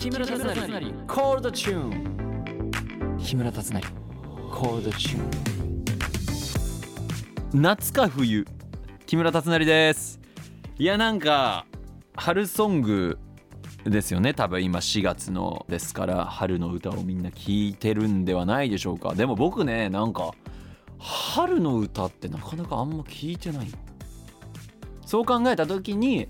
木村達成 Cold Tune。 木村達成 Cold Tune。 夏か冬、木村達成です。いや、なんか春ソングですよね。多分今4月のですから、春の歌をみんな聴いてるんではないでしょうか。でも僕ね、なんか春の歌ってなかなかあんま聴いてない。そう考えた時に、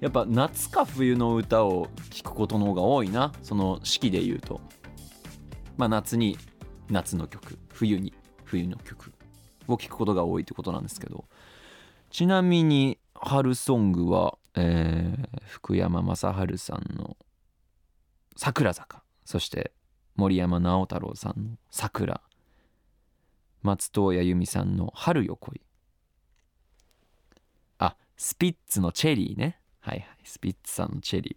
やっぱ夏か冬の歌を聴くことの方が多いな。その四季で言うと、まあ夏に夏の曲、冬に冬の曲を聴くことが多いってことなんですけど、ちなみに春ソングは、福山雅治さんの桜坂、そして森山直太朗さんの桜、松任谷由実さんの春よ来い、あ、スピッツのチェリーね。はいはい、スピッツさんのチェリー。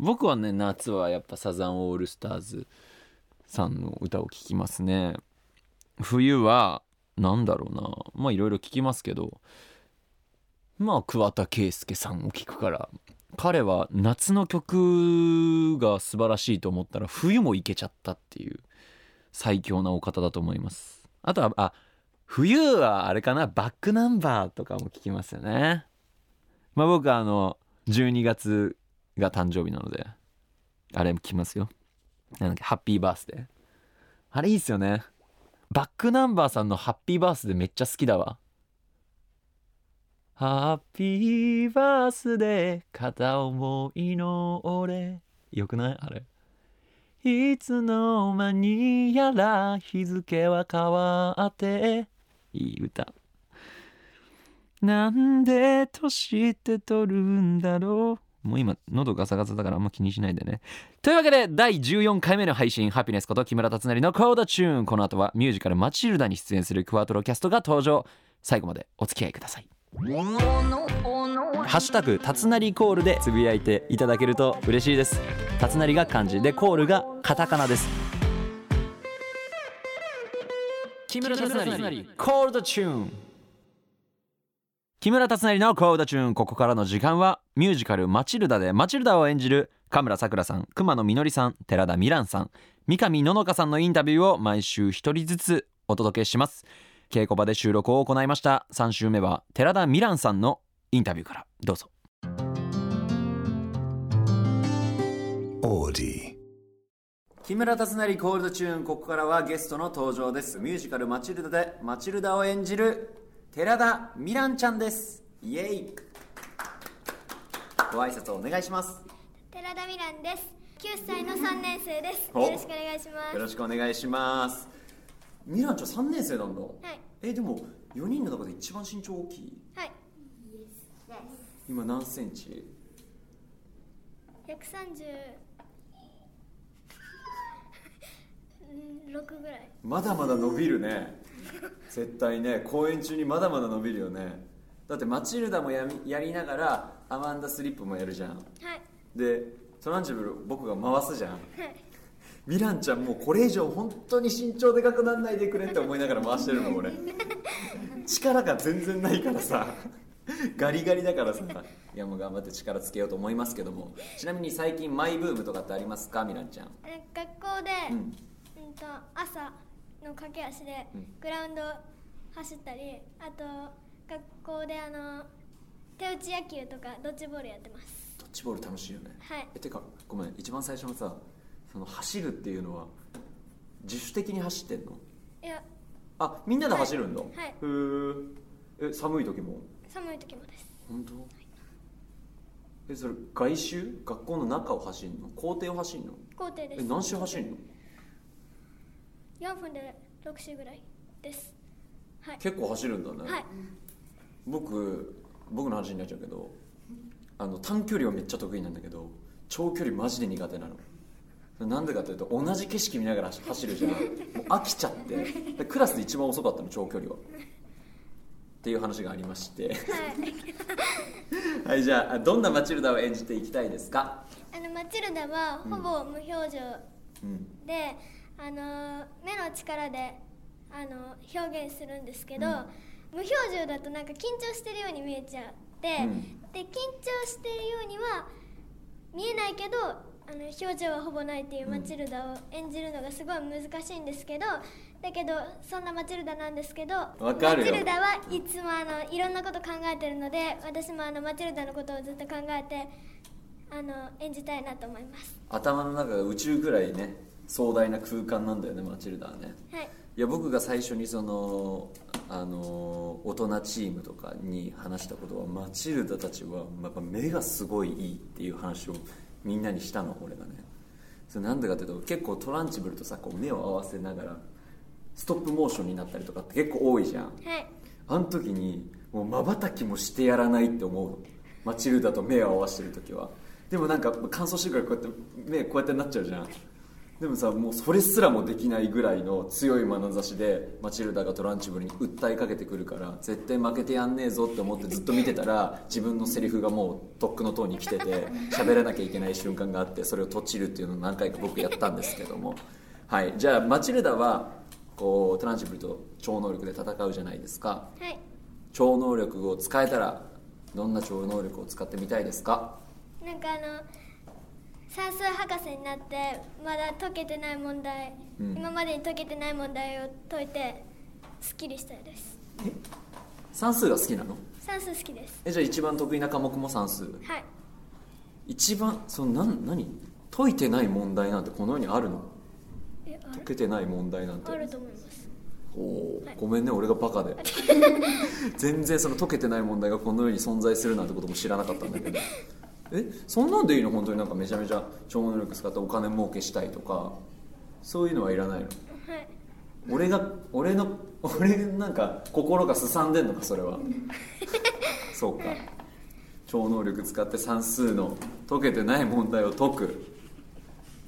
僕はね、夏はやっぱサザンオールスターズさんの歌を聴きますね。冬はなんだろうな、まあいろいろ聴きますけど、まあ桑田佳祐さんを聴くから、彼は夏の曲が素晴らしいと思ったら冬もいけちゃったっていう最強なお方だと思います。あとは冬はあれかな、バックナンバーとかも聴きますよね。まあ僕は12月が誕生日なので、あれも聴きますよ。なんだっけ、ハッピーバースデー、あれいいっすよね。バックナンバーさんのハッピーバースデーめっちゃ好きだわ。ハッピーバースデー片思いの俺、よくない？あれいつの間にやら日付は変わって、いい歌。なんで年って取るんだろう。もう今喉ガサガサだからあんま気にしないでね。というわけで、第14回目の配信、ハピネスこと木村達成のコードチューン。この後はミュージカルマチルダに出演するクワトロキャストが登場。最後までお付き合いください。ハッシュタグタツナリコールでつぶやいていただけると嬉しいです。タツナリが漢字で、コールがカタカナです。木村達成コールドチューン。木村達成のコールドチューン。ここからの時間はミュージカルマチルダでマチルダを演じる神村さくらさん、熊野みのりさん、寺田みらんさん、三上ののかさんのインタビューを毎週一人ずつお届けします。稽古場で収録を行いました。3週目は寺田みらんさんのインタビューからどうぞ。オーディ木村達成コールドチューン。ここからはゲストの登場です。ミュージカルマチルダでマチルダを演じる寺田みらんちゃんです。イエイ。ご挨拶をお願いします。寺田みらんです。9歳の3年生です。よろしくお願いします。よろしくお願いします。みらんちゃん3年生なんだ。はい。でも4人の中で一番身長大きい。はい。今何センチ？136 ぐらい。まだまだ伸びるね。絶対ね、公演中にまだまだ伸びるよね。だってマチルダも やりながらアマンダスリップもやるじゃん。はい。でトランジブル僕が回すじゃん。はい。ミランちゃんもうこれ以上本当に身長でかくならないでくれって思いながら回してるの俺。力が全然ないからさ、ガリガリだからさ。いや、もう頑張って力つけようと思いますけども。ちなみに最近マイブームとかってありますか、ミランちゃん。学校で、朝の駆け足でグラウンド走ったり、あと学校で手打ち野球とかドッジボールやってます。ドッジボール楽しいよね。はい。てかごめん、一番最初のさ、その走るっていうのは自主的に走ってんの？いや、あ、みんなで走るんだ。はい。へー。寒い時も？寒い時もです。本当？はい。それ外周？学校の中を走るの？校庭を走るの？校庭です。何周走るの？4分で6周ぐらいです。はい。結構走るんだね。はい。僕の話になっちゃうけど、短距離はめっちゃ得意なんだけど、長距離マジで苦手なの。なんでかというと、同じ景色見ながら走るじゃん。もう飽きちゃって、クラスで一番遅かったの、長距離はっていう話がありまして。はい。はい。じゃあどんなマチルダを演じていきたいですか？マチルダはほぼ無表情で、目の力で表現するんですけど、無表情だとなんか緊張してるように見えちゃって、で緊張してるようには見えないけど表情はほぼないっていうマチルダを演じるのがすごい難しいんですけど、だけどそんなマチルダなんですけど、マチルダはいつもいろんなこと考えてるので、私もマチルダのことをずっと考えて演じたいなと思います。頭の中が宇宙くらいね、壮大な空間なんだよね、マチルダはね。はい、いや僕が最初にその大人チームとかに話したことは、マチルダたちはやっぱ目がすごいいいっていう話をみんなにしたの、俺がね。それなんでかっていうと、結構トランチブルとさ、こう目を合わせながらストップモーションになったりとかって結構多いじゃん。はい、あの時にもう瞬きもしてやらないって思う、マチルダと目を合わせてる時は。でもなんか乾燥してるからこうやって目こうやってなっちゃうじゃん。でもさ、もうそれすらもできないぐらいの強い眼差しでマチルダがトランチブルに訴えかけてくるから、絶対負けてやんねえぞって思ってずっと見てたら、自分のセリフがもうとっくの塔に来てて喋らなきゃいけない瞬間があって、それをとちるっていうのを何回か僕やったんですけども、はい。じゃあマチルダはこうトランチブルと超能力で戦うじゃないですか。はい。超能力を使えたらどんな超能力を使ってみたいですか？なんか算数博士になって、まだ解けてない問題、今までに解けてない問題を解いてスッキリしたいです。え、算数が好きなの？算数好きです。じゃあ一番得意な科目も算数？はい。一番何解いてない問題なんてこの世にあるの？解けてない問題なんてあると思います。お、はい、ごめんね、俺がバカで全然その解けてない問題がこの世に存在するなんてことも知らなかったんだけどそんなんでいいの？本当になんかめちゃめちゃ超能力使ってお金儲けしたいとか、そういうのはいらないの？はい。俺なんか心がすさんでんのか、それはそうか。超能力使って算数の解けてない問題を解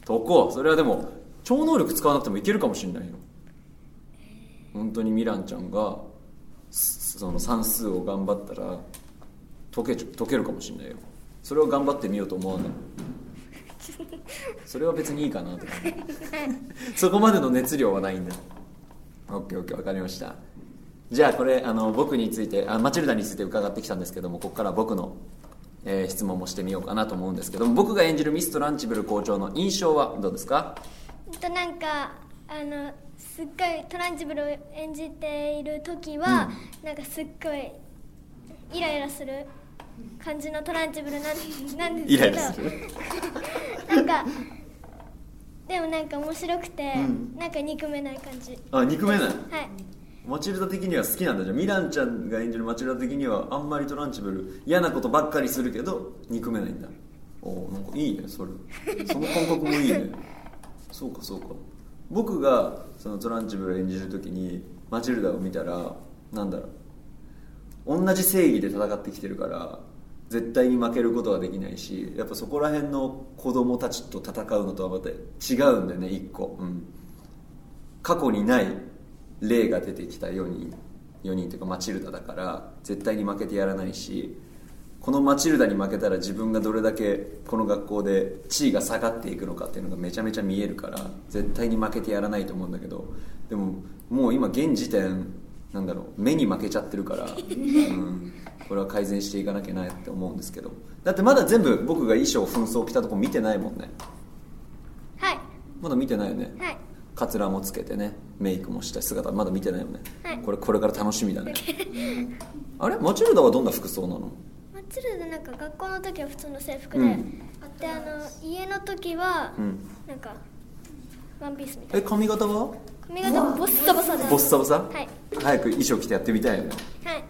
こう。それはでも超能力使わなくてもいけるかもしれないよ。本当にミランちゃんがその算数を頑張ったら解けるかもしれないよ。それを頑張ってみようと思わない？それは別にいいかなとかそこまでの熱量はないんだ。 OKOK 分かりました。じゃあこれ僕についてマチルダについて伺ってきたんですけども、ここから僕の、質問もしてみようかなと思うんですけども、僕が演じるミス・トランチブル校長の印象はどうですか？なんかすっごいトランチブルを演じている時は、なんかすっごいイライラする感じのトランチブルなんですけど、なんかでもなんか面白くて、なんか憎めない感じ。あ、憎めない。はい。マチルダ的には好きなんだ。じゃあミランちゃんが演じるマチルダ的にはあんまりトランチブル嫌なことばっかりするけど憎めないんだ。お、なんかいいね、それその感覚もいいねそうかそうか。僕がそのトランチブルを演じるときにマチルダを見たら、なんだろう、同じ正義で戦ってきてるから絶対に負けることはできないし、やっぱそこら辺の子供たちと戦うのとはまた違うんだよね、一個、過去にない例が出てきた4人というかマチルダだから、絶対に負けてやらないし、このマチルダに負けたら自分がどれだけこの学校で地位が下がっていくのかっていうのがめちゃめちゃ見えるから絶対に負けてやらないと思うんだけど、でももう今現時点なんだろう、目に負けちゃってるから、これは改善していかなきゃなって思うんですけど、だってまだ全部僕が衣装紛争着たとこ見てないもんね。はい。まだ見てないよね。はい。カツラもつけてね、メイクもした姿まだ見てないよね。はい。これから楽しみだね。あれ、マチルダはどんな服装なの？マチルダなんか学校の時は普通の制服で、で家の時は、なんかワンピースみたいな。髪型は？髪型ボッサボサです。ボッサボサ？はい。早く衣装着てやってみたいよね。はい。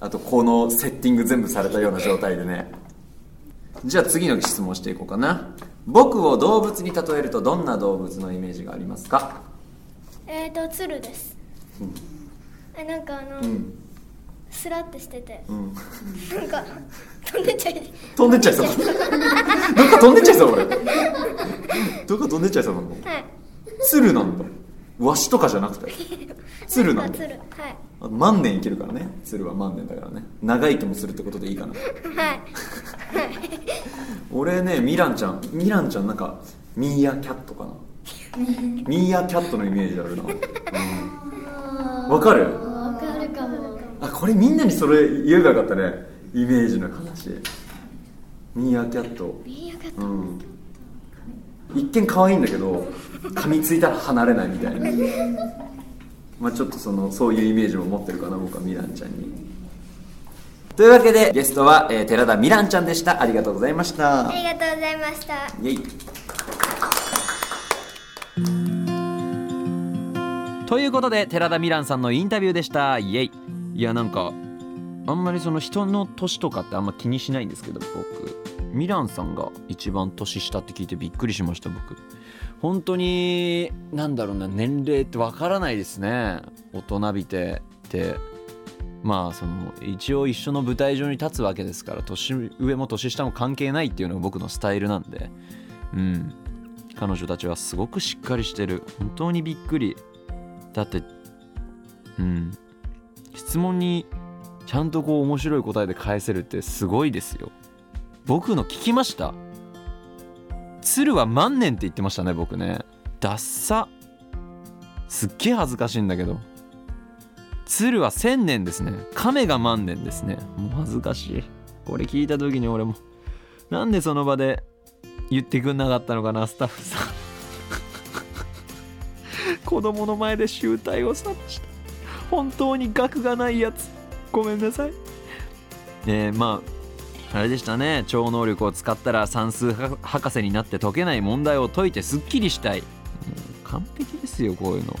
あとこのセッティング全部されたような状態でね。じゃあ次の質問していこうかな。僕を動物に例えるとどんな動物のイメージがありますか？鶴です。なんかスラッてしてて、なんか飛んでっちゃいそう。どっか飛んでっちゃいそう俺。どっか飛んでっちゃいそうなの。はい。鶴なんだ。ワシとかじゃなくて鶴なんだ。あと万年生きるからね、鶴は万年だからね、長生きもするってことでいいかな。はい俺ね、ミランちゃんなんかミーアキャットかなミーアキャットのイメージあるな。わかる？わかるかも。あ、これみんなにそれ言えばよかったね、イメージの話。ミーアキャット。ミーアキャット、うん、一見可愛いんだけど噛みついたら離れないみたいなまあちょっとそういうイメージも持ってるかな、僕はミランちゃんに。というわけでゲストは、寺田ミランちゃんでした。ありがとうございました。ありがとうございました。イエイということで寺田ミランさんのインタビューでした。イエイ。いや、なんかあんまり人の年とかってあんま気にしないんですけど、僕ミランさんが一番年下って聞いてびっくりしました。僕本当になんだろうな、年齢ってわからないですね。大人びてて、まあ一応一緒の舞台上に立つわけですから、年上も年下も関係ないっていうのが僕のスタイルなんで、うん、彼女たちはすごくしっかりしてる。本当にびっくりだって、うん、質問にちゃんと面白い答えで返せるってすごいですよ。僕の聞きました？鶴は万年って言ってましたね、僕ね。ダッサ。すっげえ恥ずかしいんだけど、鶴は千年ですね。亀が万年ですね。もう恥ずかしい。これ聞いた時に俺もなんでその場で言ってくんなかったのかな、スタッフさん子供の前で醜態を察した。本当に学がないやつ、ごめんなさい。まああれでしたね。超能力を使ったら算数博士になって解けない問題を解いてすっきりしたい。もう完璧ですよ、こういうの。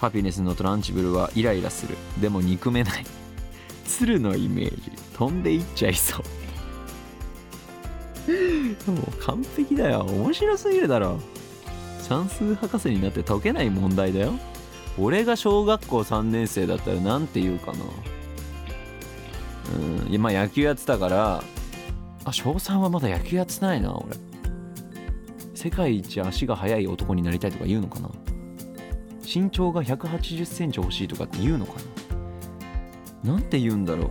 ハピネスのトランチブルはイライラする、でも憎めない。鶴のイメージ、飛んでいっちゃいそうもう完璧だよ。面白すぎるだろ。算数博士になって解けない問題だよ。俺が小学校3年生だったらなんて言うかな。今野球やってたから、あ、小3はまだ野球やってないな。俺世界一足が速い男になりたいとか言うのかな。身長が180センチ欲しいとかって言うのかな。なんて言うんだろう。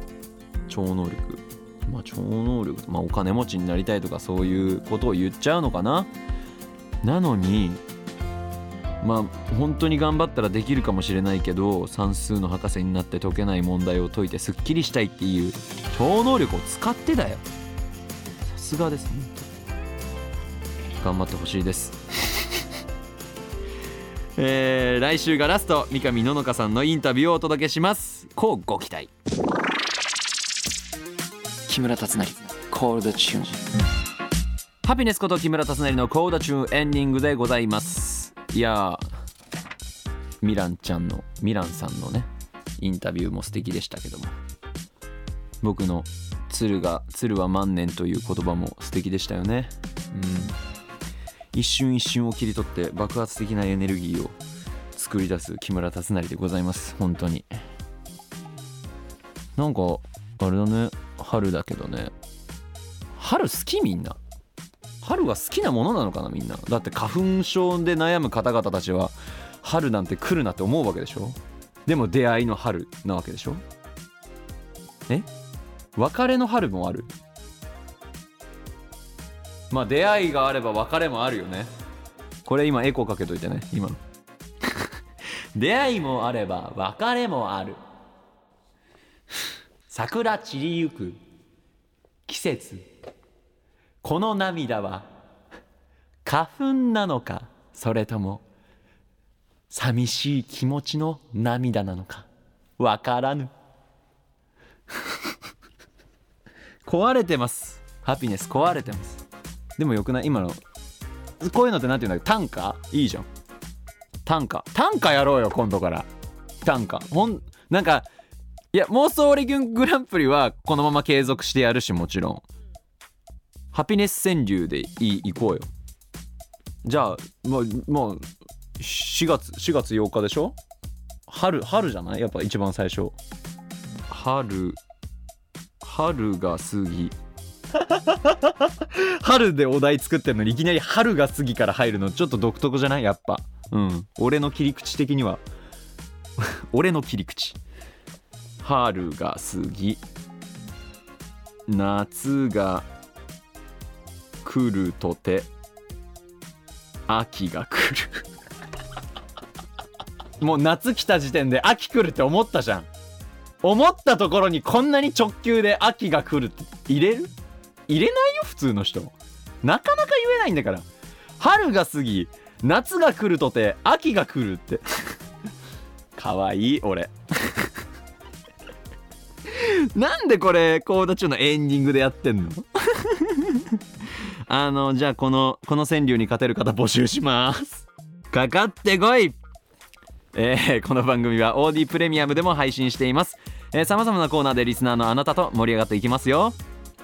超能力、まあ超能力、まあお金持ちになりたいとかそういうことを言っちゃうのかな。なのにまあ本当に頑張ったらできるかもしれないけど、算数の博士になって解けない問題を解いてすっきりしたいっていう超能力を使ってだよ。さすがですね。頑張ってほしいです、来週がラスト、三上ののかさんのインタビューをお届けします。こうご期待。木村達成 Cold Tune。 ハピネスこと木村達成の Cold Tune エンディングでございます。いや、ミランさんのねインタビューも素敵でしたけども、僕の鶴は万年という言葉も素敵でしたよね。うん、一瞬一瞬を切り取って爆発的なエネルギーを作り出す木村達成でございます。本当になんかあれだね、春だけどね。春好き？みんな春は好きなものなのかな。みんなだって花粉症で悩む方々たちは春なんて来るなって思うわけでしょ。でも出会いの春なわけでしょ。別れの春もある。まあ出会いがあれば別れもあるよね。これ今エコーかけといてね、今出会いもあれば別れもある桜散りゆく季節、この涙は花粉なのか、それとも寂しい気持ちの涙なのかわからぬ壊れてます、ハピネス壊れてます。でもよくない今のこういうのってなんていうんだっけ、短歌いいじゃん。短歌やろうよ今度から。短歌なんか、いや、妄想オリキュングランプリはこのまま継続してやるし、もちろんハピネス川柳で行こうよ。じゃあもう4月8日でしょ。春じゃない、やっぱ一番最初。春が過ぎ春でお題作ってんのにいきなり春が過ぎから入るのちょっと独特じゃない、やっぱ。うん。俺の切り口。春が過ぎ、夏が来るとて、秋が来るもう夏来た時点で秋来るって思ったじゃん。思ったところにこんなに直球で秋が来るって入れる？入れないよ普通の人。なかなか言えないんだから。春が過ぎ夏が来るとて秋が来るってかわいい俺なんでこれCold Tuneのエンディングでやってんのじゃあこの川柳に勝てる方募集します。かかってこい。この番組は OD プレミアムでも配信しています。様々なコーナーでリスナーのあなたと盛り上がっていきますよ。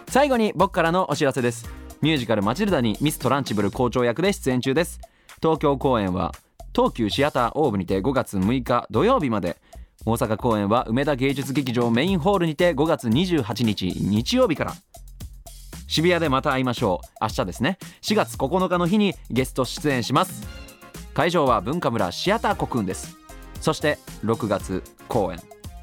最後に僕からのお知らせです。ミュージカルマチルダにミス・トランチブル校長役で出演中です。東京公演は東急シアターオーブにて5月6日土曜日まで、大阪公演は梅田芸術劇場メインホールにて5月28日日曜日から。渋谷でまた会いましょう。明日ですね。4月9日の日にゲスト出演します。会場は文化村シアターコクーンです。そして6月公演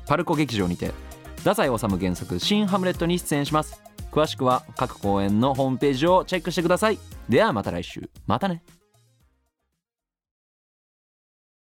パルコ劇場にて太宰治原作新ハムレットに出演します。詳しくは各公演のホームページをチェックしてください。ではまた来週。またね。